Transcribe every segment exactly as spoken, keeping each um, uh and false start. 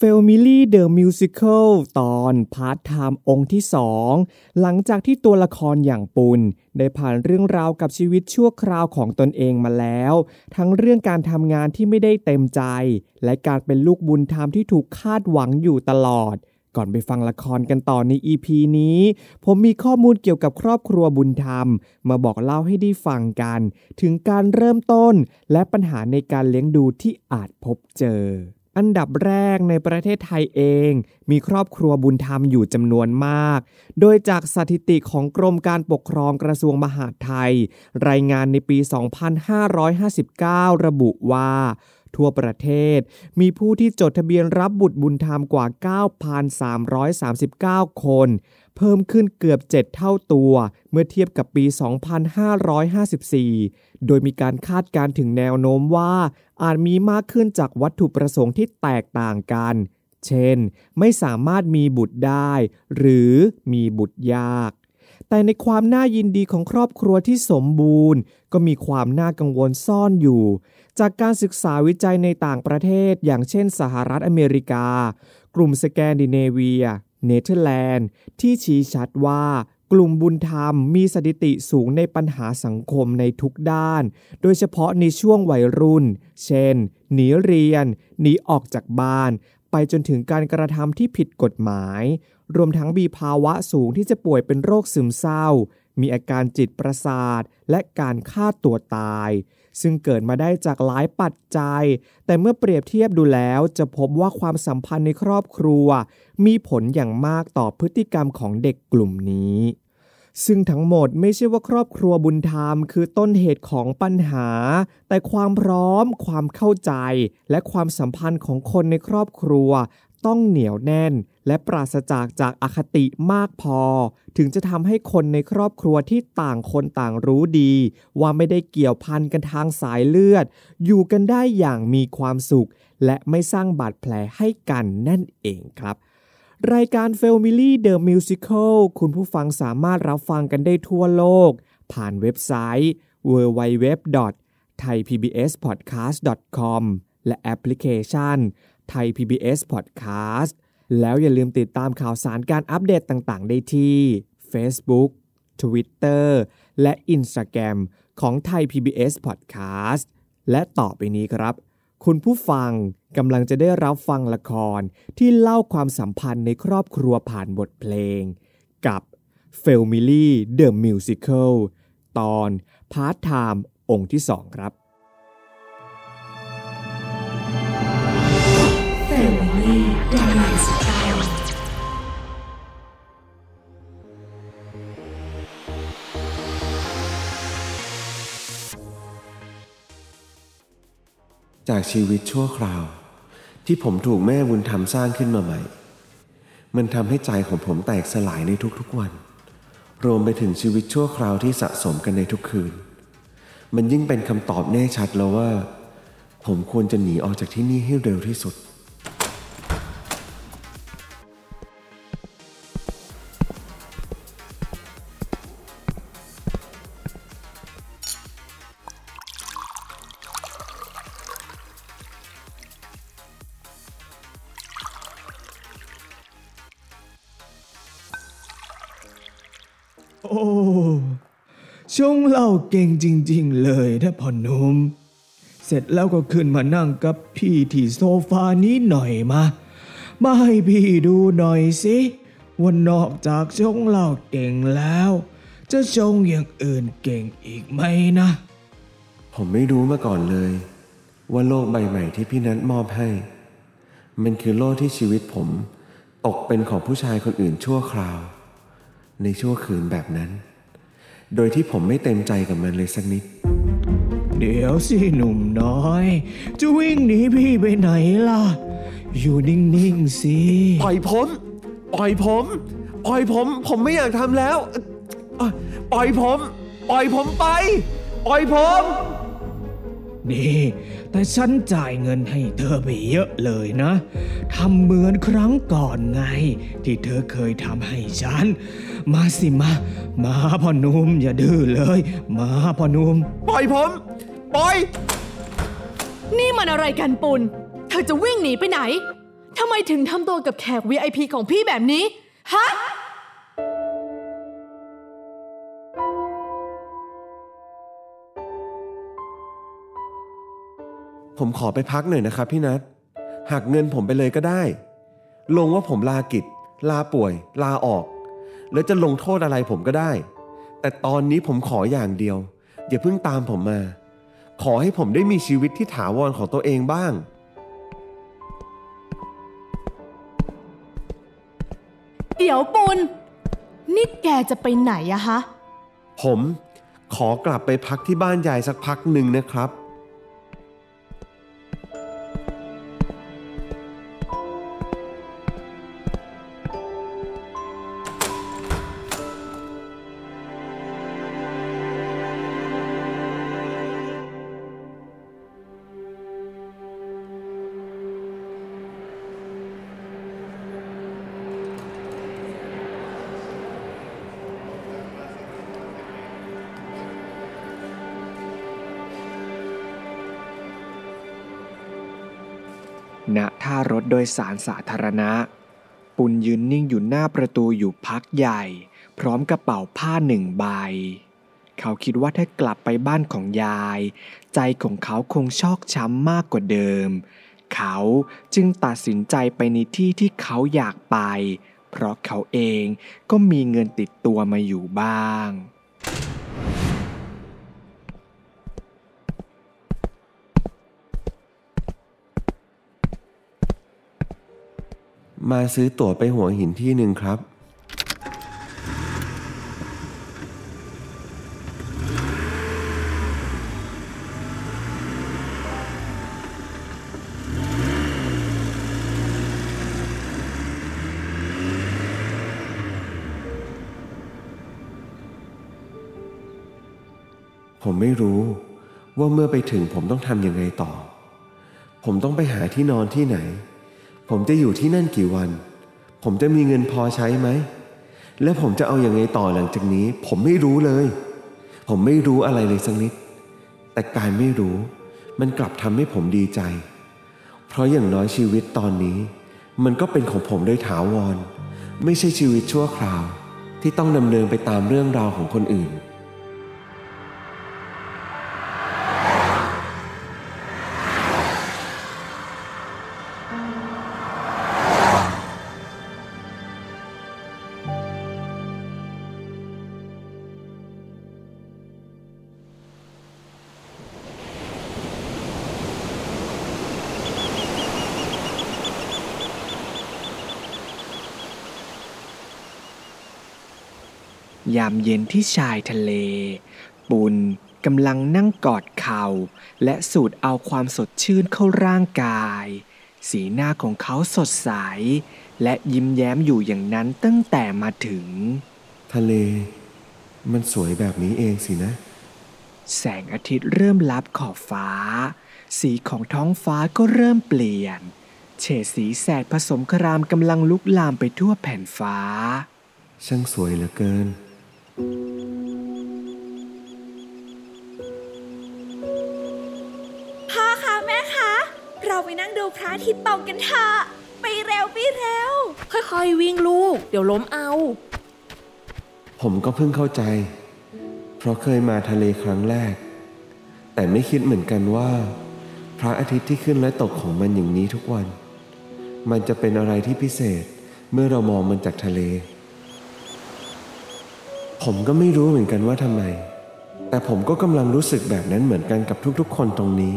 Family The Musical ตอนพาร์ทไทม์องค์ที่สองหลังจากที่ตัวละครอย่างปุณได้ผ่านเรื่องราวกับชีวิตชั่วคราวของตนเองมาแล้วทั้งเรื่องการทำงานที่ไม่ได้เต็มใจและการเป็นลูกบุญธรรมที่ถูกคาดหวังอยู่ตลอดก่อนไปฟังละครกันต่อใน อี พี นี้ผมมีข้อมูลเกี่ยวกับครอบครัวบุญธรรมมาบอกเล่าให้ได้ฟังกันถึงการเริ่มต้นและปัญหาในการเลี้ยงดูที่อาจพบเจออันดับแรกในประเทศไทยเองมีครอบครัวบุญธรรมอยู่จำนวนมากโดยจากสถิติของกรมการปกครองกระทรวงมหาดไทยรายงานในปี สองพันห้าร้อยห้าสิบเก้า ระบุว่าทั่วประเทศมีผู้ที่จดทะเบียนรับบุตรบุญธรรมกว่า เก้าพันสามร้อยสามสิบเก้า คนเพิ่มขึ้นเกือบเจ็ดเท่าตัวเมื่อเทียบกับปี สองพันห้าร้อยห้าสิบสี่ โดยมีการคาดการณ์ถึงแนวโน้มว่าอาจมีมากขึ้นจากวัตถุประสงค์ที่แตกต่างกันเช่นไม่สามารถมีบุตรได้หรือมีบุตรยากแต่ในความน่ายินดีของครอบครัวที่สมบูรณ์ก็มีความน่ากังวลซ่อนอยู่จากการศึกษาวิจัยในต่างประเทศอย่างเช่นสหรัฐอเมริกากลุ่มสแกนดิเนเวียเนเธอร์แลนด์ที่ชี้ชัดว่ากลุ่มบุญธรรมมีสถิติสูงในปัญหาสังคมในทุกด้านโดยเฉพาะในช่วงวัยรุ่นเช่นหนีเรียนหนีออกจากบ้านไปจนถึงการกระทำที่ผิดกฎหมายรวมทั้งมีภาวะสูงที่จะป่วยเป็นโรคซึมเศร้ามีอาการจิตประสาทและการฆ่าตัวตายซึ่งเกิดมาได้จากหลายปัจจัยแต่เมื่อเปรียบเทียบดูแล้วจะพบว่าความสัมพันธ์ในครอบครัวมีผลอย่างมากต่อพฤติกรรมของเด็กกลุ่มนี้ซึ่งทั้งหมดไม่ใช่ว่าครอบครัวบุญธรรมคือต้นเหตุของปัญหาแต่ความพร้อมความเข้าใจและความสัมพันธ์ของคนในครอบครัวต้องเหนียวแน่นและปราศจากจากอคติมากพอถึงจะทำให้คนในครอบครัวที่ต่างคนต่างรู้ดีว่าไม่ได้เกี่ยวพันกันทางสายเลือดอยู่กันได้อย่างมีความสุขและไม่สร้างบาดแผลให้กันนั่นเองครับรายการ Family The Musical คุณผู้ฟังสามารถรับฟังกันได้ทั่วโลกผ่านเว็บไซต์ ดับเบิลยู ดับเบิลยู ดับเบิลยู ดอท ไทย พี บี เอส พอดแคสต์ ดอท คอม และแอปพลิเคชัน Thai พี บี เอส Podcast แล้วอย่าลืมติดตามข่าวสารการอัปเดตต่างๆได้ที่ Facebook, Twitter และ Instagram ของ Thai พี บี เอส Podcast และต่อไปนี้ครับคุณผู้ฟังกำลังจะได้รับฟังละครที่เล่าความสัมพันธ์ในครอบครัวผ่านบทเพลงกับ Family The Musical ตอนพาร์ทไทม์องค์ที่สองครับ Family The Musical จากชีวิตชั่วคราวที่ผมถูกแม่บุญธรรมสร้างขึ้นมาใหม่มันทำให้ใจของผมแตกสลายในทุกๆวันรวมไปถึงชีวิตชั่วคราวที่สะสมกันในทุกคืนมันยิ่งเป็นคำตอบแน่ชัดแล้วว่าผมควรจะหนีออกจากที่นี่ให้เร็วที่สุดโอ้ชงเหล้าเก่งจริงๆเลยนะพ่อหนุ่มเสร็จแล้วก็ขึ้นมานั่งกับพี่ที่โซฟานี้หน่อยมามาให้พี่ดูหน่อยสิ ว่านอกจากชงเหล้าเก่งแล้วจะชงอย่างอื่นเก่งอีกไหมนะผมไม่รู้มาก่อนเลยว่าโลกใบใหม่ที่พี่นัทมอบให้มันคือโลกที่ชีวิตผมตกเป็นของผู้ชายคนอื่นชั่วคราวในชั่วคืนแบบนั้นโดยที่ผมไม่เต็มใจกับมันเลยสักนิดเดี๋ยวสิหนุ่มน้อยจะวิ่งหนีพี่ไปไหนล่ะอยู่นิ่งๆสิปล่อยผมปล่อยผมปล่อยผมผมไม่อยากทำแล้วปล่อยผมปล่อยผมไปปล่อยผมนี่แต่ฉันจ่ายเงินให้เธอไปเยอะเลยนะทำเหมือนครั้งก่อนไงที่เธอเคยทำให้ฉันมาสิมามาพ่อหนุ่มอย่าดื้อเลยมาพ่อหนุ่มปล่อยผมปล่อยนี่มันอะไรกันปุ่นเธอจะวิ่งหนีไปไหนทำไมถึงทำตัวกับแขก วี ไอ พี ของพี่แบบนี้ฮะผมขอไปพักหน่อยนะครับพี่นัทหักเงินผมไปเลยก็ได้ลงว่าผมลากิจลาป่วยลาออกแล้วจะลงโทษอะไรผมก็ได้แต่ตอนนี้ผมขออย่างเดียวอย่าเพิ่งตามผมมาขอให้ผมได้มีชีวิตที่ถาวรของตัวเองบ้างเดี๋ยวปุณนี่แกจะไปไหนอะฮะผมขอกลับไปพักที่บ้านยายสักพักหนึ่งนะครับณท่ารถโดยสารสาธารณะปุณยืนนิ่งอยู่หน้าประตูอยู่พักใหญ่พร้อมกระเป๋าผ้าหนึ่งใบเขาคิดว่าถ้ากลับไปบ้านของยายใจของเขาคงชอกช้ำมากกว่าเดิมเขาจึงตัดสินใจไปในที่ที่เขาอยากไปเพราะเขาเองก็มีเงินติดตัวมาอยู่บ้างมาซื้อตั๋วไปหัวหินที่หนึ่งครับผมไม่รู้ว่าเมื่อไปถึงผมต้องทำยังไงต่อผมต้องไปหาที่นอนที่ไหนผมจะอยู่ที่นั่นกี่วันผมจะมีเงินพอใช้ไหมและผมจะเอาอย่างไงต่อหลังจากนี้ผมไม่รู้เลยผมไม่รู้อะไรเลยสักนิดแต่การไม่รู้มันกลับทำให้ผมดีใจเพราะอย่างน้อยชีวิตตอนนี้มันก็เป็นของผมโดยถาวรไม่ใช่ชีวิตชั่วคราวที่ต้องดำเนินไปตามเรื่องราวของคนอื่นยามเย็นที่ชายทะเลปุณกำลังนั่งกอดเข่าและสูดเอาความสดชื่นเข้าร่างกายสีหน้าของเขาสดใสและยิ้มแย้มอยู่อย่างนั้นตั้งแต่มาถึงทะเลมันสวยแบบนี้เองสินะแสงอาทิตย์เริ่มลับขอบฟ้าสีของท้องฟ้าก็เริ่มเปลี่ยนเฉดสีแสดผสมครามกำลังลุกลามไปทั่วแผ่นฟ้าช่างสวยเหลือเกินพ่อคะแม่คะเราไปนั่งดูพระอาทิตย์ตกกันเถอะไปเร็วไปเร็วค่อยๆวิ่งลูกเดี๋ยวล้มเอาผมก็เพิ่งเข้าใจเพราะเคยมาทะเลครั้งแรกแต่ไม่คิดเหมือนกันว่าพระอาทิตย์ที่ขึ้นและตกของมันอย่างนี้ทุกวันมันจะเป็นอะไรที่พิเศษเมื่อเรามองมันจากทะเล ผมก็ไม่รู้เหมือนกันว่าทำไมแต่ผมก็กำลังรู้สึกแบบนั้นเหมือนกันกับทุกๆคนตรงนี้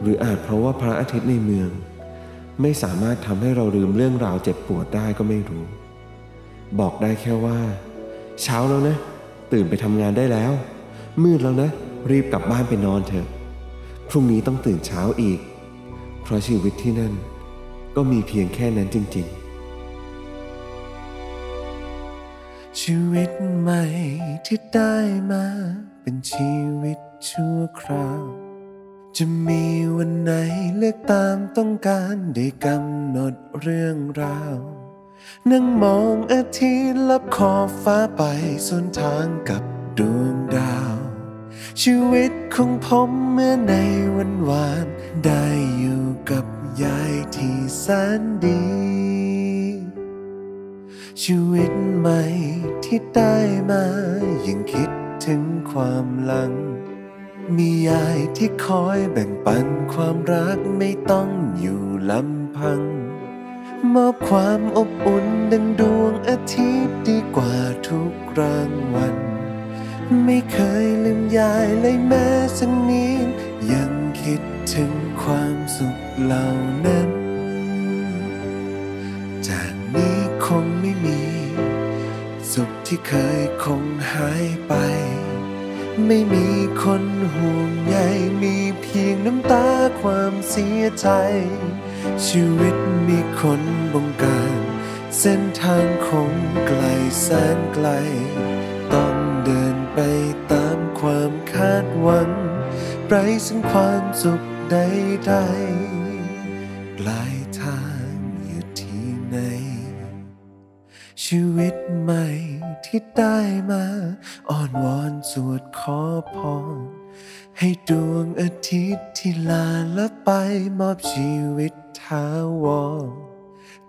หรืออาจเพราะว่าพระอาทิตย์ในเมืองไม่สามารถทำให้เราลืมเรื่องราวเจ็บปวดได้ก็ไม่รู้บอกได้แค่ว่าเช้าแล้วนะตื่นไปทำงานได้แล้วมืดแล้วนะรีบกลับบ้านไปนอนเถอะพรุ่งนี้ต้องตื่นเช้าอีกเพราะชีวิตที่นั่นก็มีเพียงแค่นั้นจริงๆชีวิตใหม่ที่ได้มาเป็นชีวิตชั่วคราวจะมีวันไหนเลือกตามต้องการได้กำหนดเรื่องราวนั่งมองอาทิตย์ลับขอบฟ้าไปสวนทางกับดวงดาวชีวิตของผมเมื่อในวันวานได้อยู่กับยายที่แสนดีชีวิตใหม่ที่ได้มายังคิดถึงความหลังมียายที่คอยแบ่งปันความรักไม่ต้องอยู่ลำพังมอบความอบอุ่นดังดวงอาทิตย์ดีกว่าทุกรางวัลไม่เคยลืมยายเลยแม้สักนิดยังคิดถึงความสุขเหล่านั้นจากนี้คงไม่มีสุขที่เคยคงหายไปไม่มีคนห่วงใยมีเพียงน้ำตาความเสียใจชีวิตมีคนบงการเส้นทางคงไกลแสนไกลต้องเดินไปตามความคาดหวังไร้ซึ่งความสุขใดๆปลายทางอยู่ที่ไหนชีวิตใหม่ที่ได้มาอ่อนวอนสวดขอพรให้ดวงอาทิตย์ที่ลาลับไปมอบชีวิตถาวร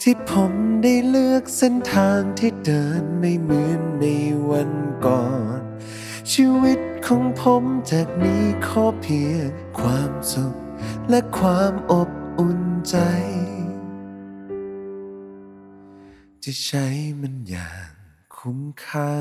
ที่ผมได้เลือกเส้นทางที่เดินไม่เหมือนในวันก่อนชีวิตของผมจากนี้ขอเพียงความสุขและความอบอุ่นใจจะใช้มันอย่างคุ้มค่า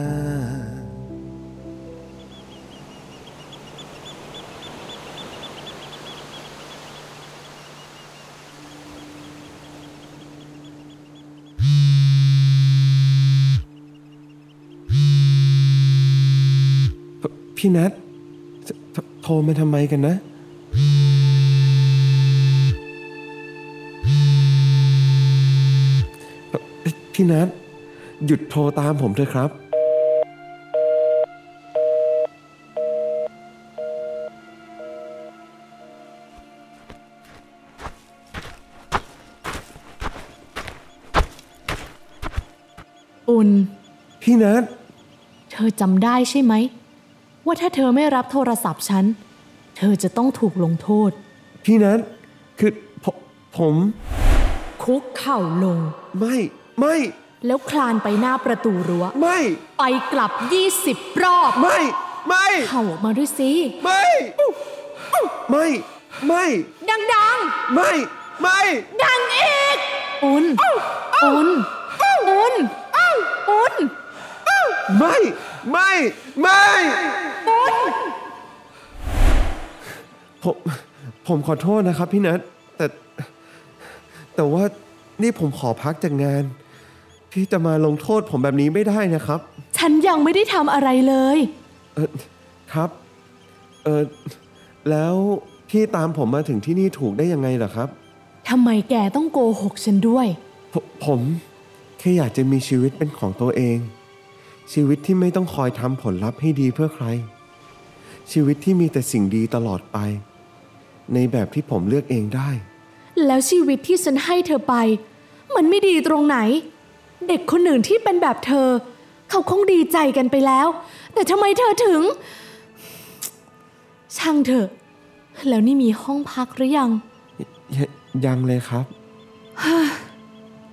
พี่นัทโทรมาทำไมกันนะพี่นัทหยุดโทรตามผมเถอะครับอุ่นพี่นัทเธอจำได้ใช่ไหมว่าถ้าเธอไม่รับโทรศัพท์ฉันเธอจะต้องถูกลงโทษพี่นัทคือผมคุกเข่าลงไม่ไม่แล้วคลานไปหน้าประตูรั้วไม่ไปกลับยี่สิบรอบไม่ไม่เข่าออกมาด้วยสิไม่ไม่ไม่ดังดังไม่ไม่ดังอีกอุ่นอุ่นอุ่นอุ่นไม่ไม่ไม่อุ่นผมผมขอโทษนะครับพี่นัทแต่แต่ว่านี่ผมขอพักจากงานพี่จะมาลงโทษผมแบบนี้ไม่ได้นะครับฉันยังไม่ได้ทำอะไรเลยเออครับเออแล้วพี่ตามผมมาถึงที่นี่ถูกได้ยังไงเหรอครับทำไมแกต้องโกหกฉันด้วยผ, ผมแค่อยากจะมีชีวิตเป็นของตัวเองชีวิตที่ไม่ต้องคอยทำผลลัพธ์ให้ดีเพื่อใครชีวิตที่มีแต่สิ่งดีตลอดไปในแบบที่ผมเลือกเองได้แล้วชีวิตที่ฉันให้เธอไปมันไม่ดีตรงไหนเด็กคนอื่นที่เป็นแบบเธอเขาคงดีใจกันไปแล้วแต่ทำไมเธอถึงช่างเถอะแล้วนี่มีห้องพักหรือยังยังเลยครับ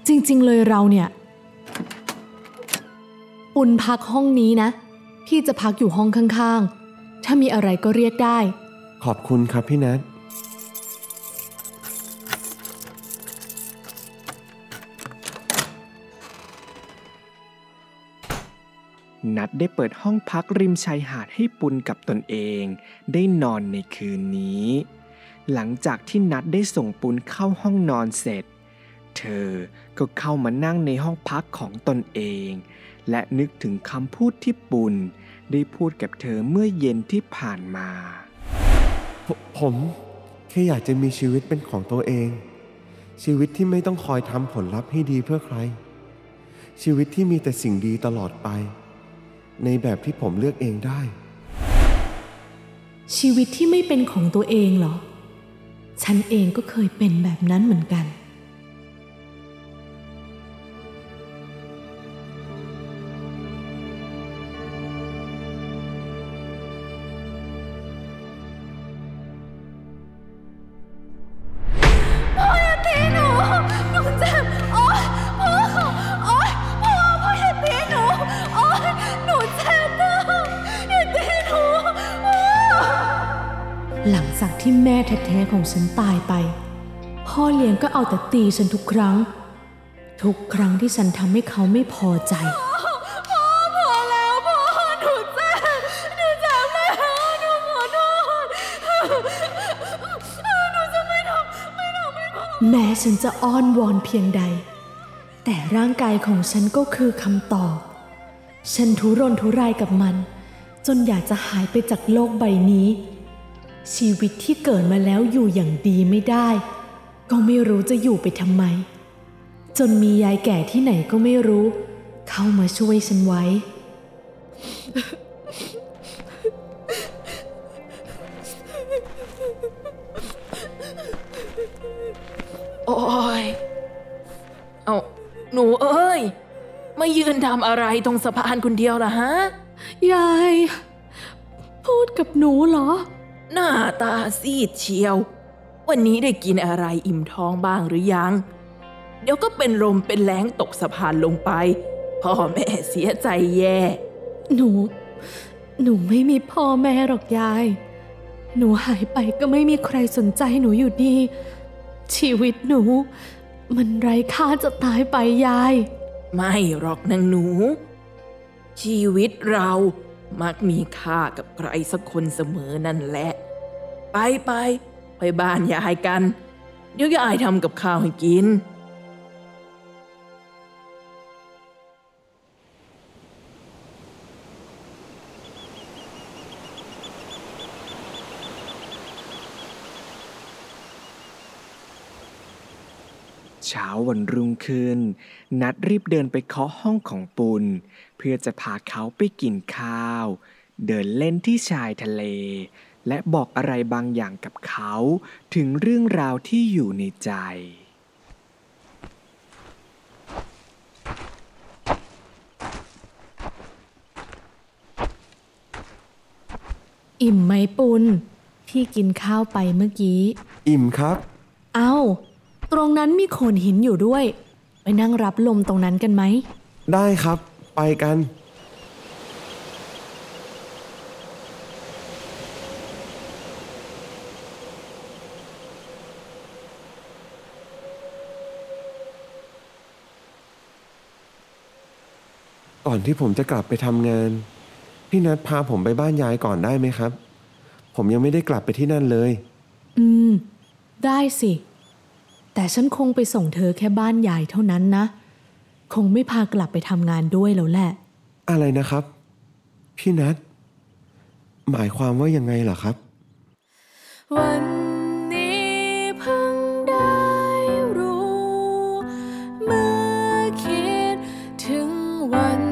จริงๆเลยเราเนี่ยอุ่นพักห้องนี้นะพี่จะพักอยู่ห้องข้างๆถ้ามีอะไรก็เรียกได้ขอบคุณครับพี่นัท นัทได้เปิดห้องพักริมชายหาดให้ปุณกับตนเองได้นอนในคืนนี้หลังจากที่นัทได้ส่งปุณเข้าห้องนอนเสร็จเธอก็เข้ามานั่งในห้องพักของตนเองและนึกถึงคำพูดที่ปุณได้พูดกับเธอเมื่อเย็นที่ผ่านมาผมแค่อยากจะมีชีวิตเป็นของตัวเองชีวิตที่ไม่ต้องคอยทำผลลัพธ์ให้ดีเพื่อใครชีวิตที่มีแต่สิ่งดีตลอดไปในแบบที่ผมเลือกเองได้ชีวิตที่ไม่เป็นของตัวเองเหรอฉันเองก็เคยเป็นแบบนั้นเหมือนกันหลังจากที่แม่แท้ๆของฉันตายไปพ่อเลี้ยงก็เอาแต่ตีฉันทุกครั้งทุกครั้งที่ฉันทำให้เขาไม่พอใจพ่อพอแล้วพ่อหนูเจ็บหนูเจ็บแล้วหนูขอโทษหนูจะไม่ทำไม่ทำไม่พอแม้ฉันจะอ้อนวอนเพียงใดแต่ร่างกายของฉันก็คือคำตอบฉันทุรนทุรายกับมันจนอยากจะหายไปจากโลกใบนี้ชีวิตที่เกิดมาแล้วอยู่อย่างดีไม่ได้ก็ไม่รู้จะอยู่ไปทำไมจนมียายแก่ที่ไหนก็ไม่รู้เข้ามาช่วยฉันไว้โอ้ยเอาหนูเอ้ยมายืนทำอะไรตรงสะพานคนเดียวล่ะฮะยายพูดกับหนูเหรอหน้าตาซีดเชียววันนี้ได้กินอะไรอิ่มท้องบ้างหรือยังเดี๋ยวก็เป็นลมเป็นแล้งตกสะพานลงไปพ่อแม่เสียใจแย่หนูหนูไม่มีพ่อแม่หรอกยายหนูหายไปก็ไม่มีใครสนใจหนูอยู่ดีชีวิตหนูมันไร้ค่าจะตายไปยายไม่หรอกนางหนูชีวิตเรามักมีค่ากับใครสักคนเสมอนั่นแหละไปไปไปบ้านยายกันเดี๋ยวยายทำกับข้าวให้กินเช้าวันรุ่งขึ้นนัทรีบเดินไปเคาะห้องของปุณเพื่อจะพาเขาไปกินข้าวเดินเล่นที่ชายทะเลและบอกอะไรบางอย่างกับเขาถึงเรื่องราวที่อยู่ในใจอิ่มไหมปุณพี่กินข้าวไปเมื่อกี้อิ่มครับเอ้าตรงนั้นมีโขดหินอยู่ด้วยไปนั่งรับลมตรงนั้นกันไหมได้ครับไปกันก่อนที่ผมจะกลับไปทำงานพี่นัทพาผมไปบ้านยายก่อนได้ไหมครับผมยังไม่ได้กลับไปที่นั่นเลยอืมได้สิแต่ฉันคงไปส่งเธอแค่บ้านยายเท่านั้นนะคงไม่พากลับไปทำงานด้วยแล้วแหละอะไรนะครับพี่นัทหมายความว่ายังไงเหรอครับวันนี้เพิ่งได้รู้เมื่อคิดถึงวัน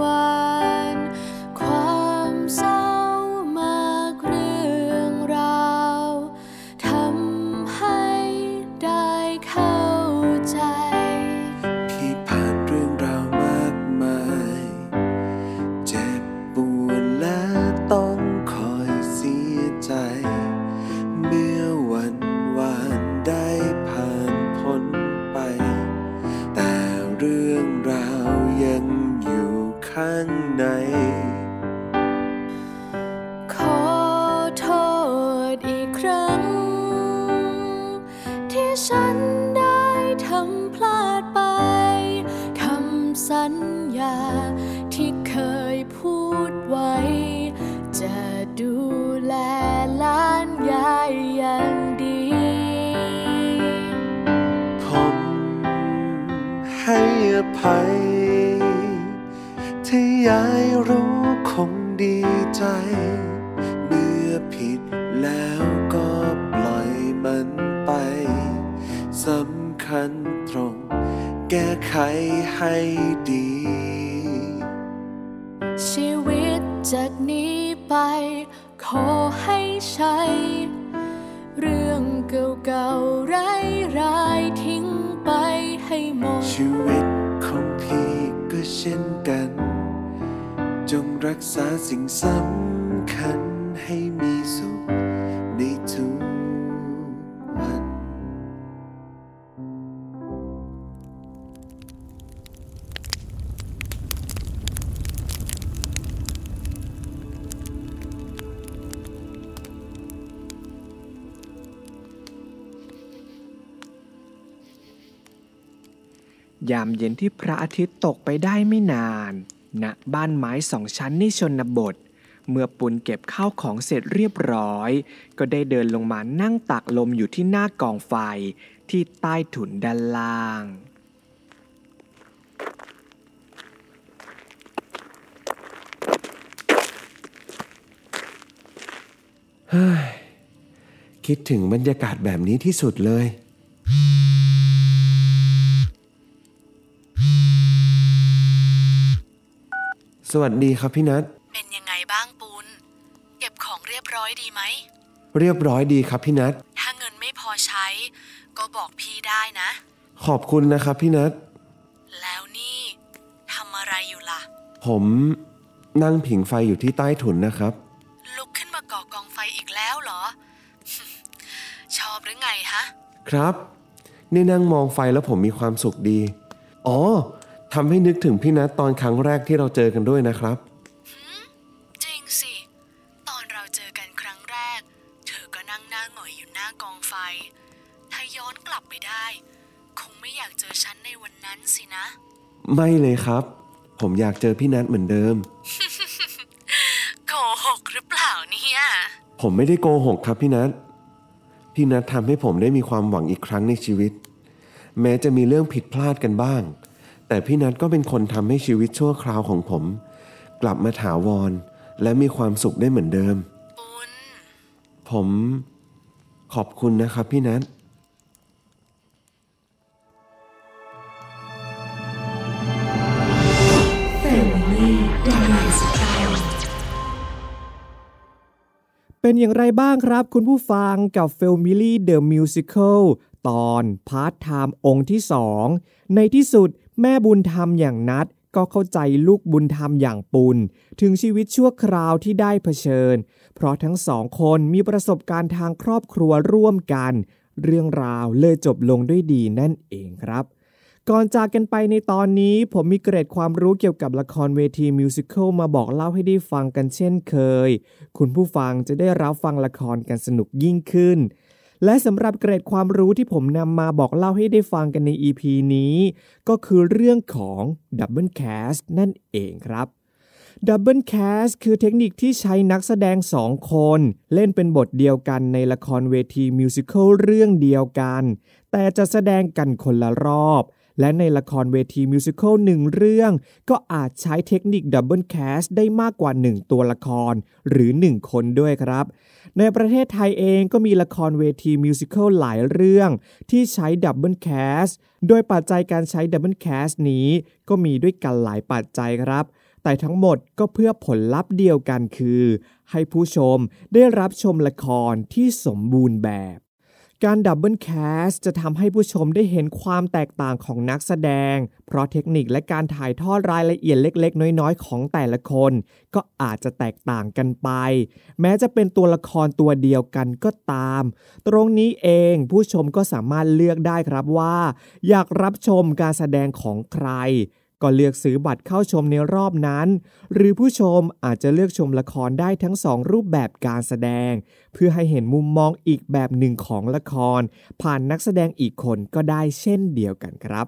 วานความเศร้ามากเรื่องราวทำให้ได้เข้าใจฉันได้ทำพลาดไปคำสัญญาที่ ที่เคยพูดไว้จะดูแลหลานยายอย่างดีผมให้อภัยที่ยายรู้คงดีใจเมื่อผิดแล้วก็ปล่อยมันไปสำคัญตรงแก้ไขให้ดีชีวิตจากนี้ไปขอให้ใช้เรื่องเก่าๆร้ายๆทิ้งไปให้หมดชีวิตของพี่ก็เช่นกันจงรักษาสิ่งสำคัญให้มีสุขในทุกวันยามเย็นที่พระอาทิตย์ตกไปได้ไม่นานณบ้านไม้สองชั้นในชนบทเมื่อปุณเก็บข้าวของเสร็จเรียบร้อยก็ได้เดินลงมานั่งตากลมอยู่ที่หน้ากองไฟที่ใต้ถุนด้านล่างเฮ้ยคิดถึงบรรยากาศแบบนี้ที่สุดเลยสวัสดีครับพี่นัทเป็นยังไงบ้างปูนเก็บของเรียบร้อยดีไหมเรียบร้อยดีครับพี่นัทถ้าเงินไม่พอใช้ก็บอกพี่ได้นะขอบคุณนะครับพี่นัทแล้วนี่ทำอะไรอยู่ล่ะผมนั่งผิงไฟอยู่ที่ใต้ถุนนะครับลุกขึ้นมาก่อกองไฟอีกแล้วเหรอ ชอบหรือไงฮะครับนี่นั่งมองไฟแล้วผมมีความสุขดีอ๋อทำให้นึกถึงพี่นัทตอนครั้งแรกที่เราเจอกันด้วยนะครับจริงสิตอนเราเจอกันครั้งแรกเธอก็นั่งหน้าหงอยอยู่หน้ากองไฟถ้าย้อนกลับไปได้คงไม่อยากเจอฉันในวันนั้นสินะไม่เลยครับผมอยากเจอพี่นัทเหมือนเดิม โกหกหรือเปล่าเนี่ยผมไม่ได้โกหกครับพี่นัทพี่นัททำให้ผมได้มีความหวังอีกครั้งในชีวิตแม้จะมีเรื่องผิดพลาดกันบ้างแต่พี่นัทก็เป็นคนทำให้ชีวิตชั่วคราวของผมกลับมาถาวรและมีความสุขได้เหมือนเดิมปุณผมขอบคุณนะครับพี่นัทเป็นอย่างไรบ้างครับคุณผู้ฟังกับ Family The Musical ตอนพาร์ทไทม์องค์ที่สองในที่สุดแม่บุญธรรมอย่างนัทก็เข้าใจลูกบุญธรรมอย่างปุณถึงชีวิตชั่วคราวที่ได้เผชิญเพราะทั้งสองคนมีประสบการณ์ทางครอบครัวร่วมกันเรื่องราวเลยจบลงด้วยดีนั่นเองครับก่อนจากกันไปในตอนนี้ผมมีเกร็ดความรู้เกี่ยวกับละครเวทีมิวสิคัลมาบอกเล่าให้ได้ฟังกันเช่นเคยคุณผู้ฟังจะได้รับฟังละครกันสนุกยิ่งขึ้นและสำหรับเกร็ดความรู้ที่ผมนำมาบอกเล่าให้ได้ฟังกันใน อี พี นี้ก็คือเรื่องของ Double Cast นั่นเองครับ Double Cast คือเทคนิคที่ใช้นักแสดงสองคนเล่นเป็นบทเดียวกันในละครเวทีมิวสิคัลเรื่องเดียวกันแต่จะแสดงกันคนละรอบและในละครเวทีมิวสิคัลหนึ่งเรื่องก็อาจใช้เทคนิค Double Cast ได้มากกว่าหนึ่งตัวละครหรือหนึ่งคนด้วยครับในประเทศไทยเองก็มีละครเวทีมิวสิคัลหลายเรื่องที่ใช้ Double Cast โดยปัจจัยการใช้ Double Cast นี้ก็มีด้วยกันหลายปัจจัยครับแต่ทั้งหมดก็เพื่อผลลัพธ์เดียวกันคือให้ผู้ชมได้รับชมละครที่สมบูรณ์แบบการดับเบิลแคสจะทำให้ผู้ชมได้เห็นความแตกต่างของนักแสดงเพราะเทคนิคและการถ่ายทอดรายละเอียดเล็กๆน้อยๆของแต่ละคนก็อาจจะแตกต่างกันไปแม้จะเป็นตัวละครตัวเดียวกันก็ตามตรงนี้เองผู้ชมก็สามารถเลือกได้ครับว่าอยากรับชมการแสดงของใครก็เลือกซื้อบัตรเข้าชมในรอบนั้นหรือผู้ชมอาจจะเลือกชมละครได้ทั้งสองรูปแบบการแสดงเพื่อให้เห็นมุมมองอีกแบบหนึ่งของละครผ่านนักแสดงอีกคนก็ได้เช่นเดียวกันครับ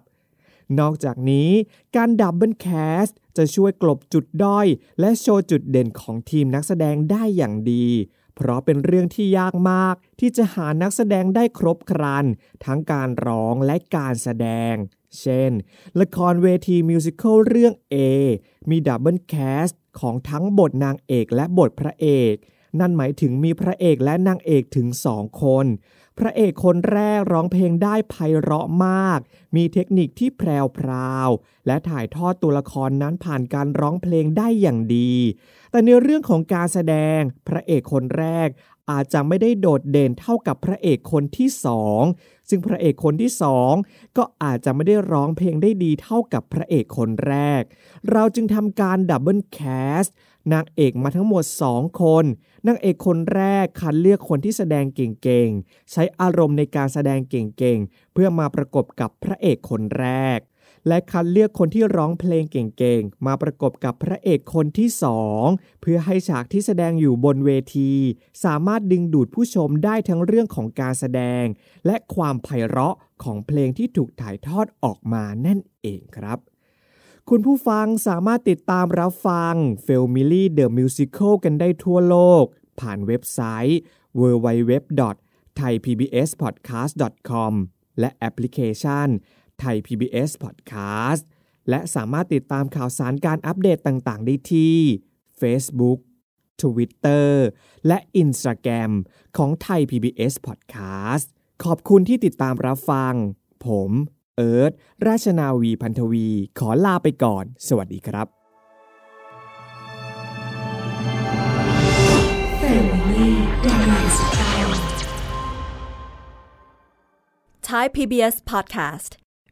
นอกจากนี้การดับเบิลแคสต์จะช่วยกลบจุดด้อยและโชว์จุดเด่นของทีมนักแสดงได้อย่างดีเพราะเป็นเรื่องที่ยากมากที่จะหานักแสดงได้ครบครันทั้งการร้องและการแสดงเช่นละครเวทีมิวสิคัลเรื่อง A มีดับเบิลแคสต์ของทั้งบทนางเอกและบทพระเอกนั่นหมายถึงมีพระเอกและนางเอกถึงสองคนพระเอกคนแรกร้องเพลงได้ไพเราะมากมีเทคนิคที่แพรวพราวและถ่ายทอดตัวละครนั้นผ่านการร้องเพลงได้อย่างดีแต่ในเรื่องของการแสดงพระเอกคนแรกอาจจะไม่ได้โดดเด่นเท่ากับพระเอกคนที่สองซึ่งพระเอกคนที่สองก็อาจจะไม่ได้ร้องเพลงได้ดีเท่ากับพระเอกคนแรกเราจึงทำการดับเบิลแคสต์นางเอกมาทั้งหมดสองคนนางเอกคนแรกคัดเลือกคนที่แสดงเก่งๆใช้อารมณ์ในการแสดงเก่งๆเพื่อมาประกบกับพระเอกคนแรกและคัดเลือกคนที่ร้องเพลงเก่งๆมาประกบกับพระเอกคนที่สองเพื่อให้ฉากที่แสดงอยู่บนเวทีสามารถดึงดูดผู้ชมได้ทั้งเรื่องของการแสดงและความไพเราะของเพลงที่ถูกถ่ายทอดออกมานั่นเองครับคุณผู้ฟังสามารถติดตามรับฟัง Family The Musical กันได้ทั่วโลกผ่านเว็บไซต์ ดับเบิลยู ดับเบิลยู ดับเบิลยู ดอท ไทยพีบีเอสพอดแคสต์ ดอท คอม และแอปพลิเคชัน Thai พี บี เอส Podcast และสามารถติดตามข่าวสารการอัปเดตต่างๆได้ที่ Facebook, Twitter และ Instagram ของ Thai พี บี เอส Podcast ขอบคุณที่ติดตามรับฟังผมเอิร์ธราชนาวีพันธวีขอลาไปก่อนสวัสดีครับThai พี บี เอส Podcast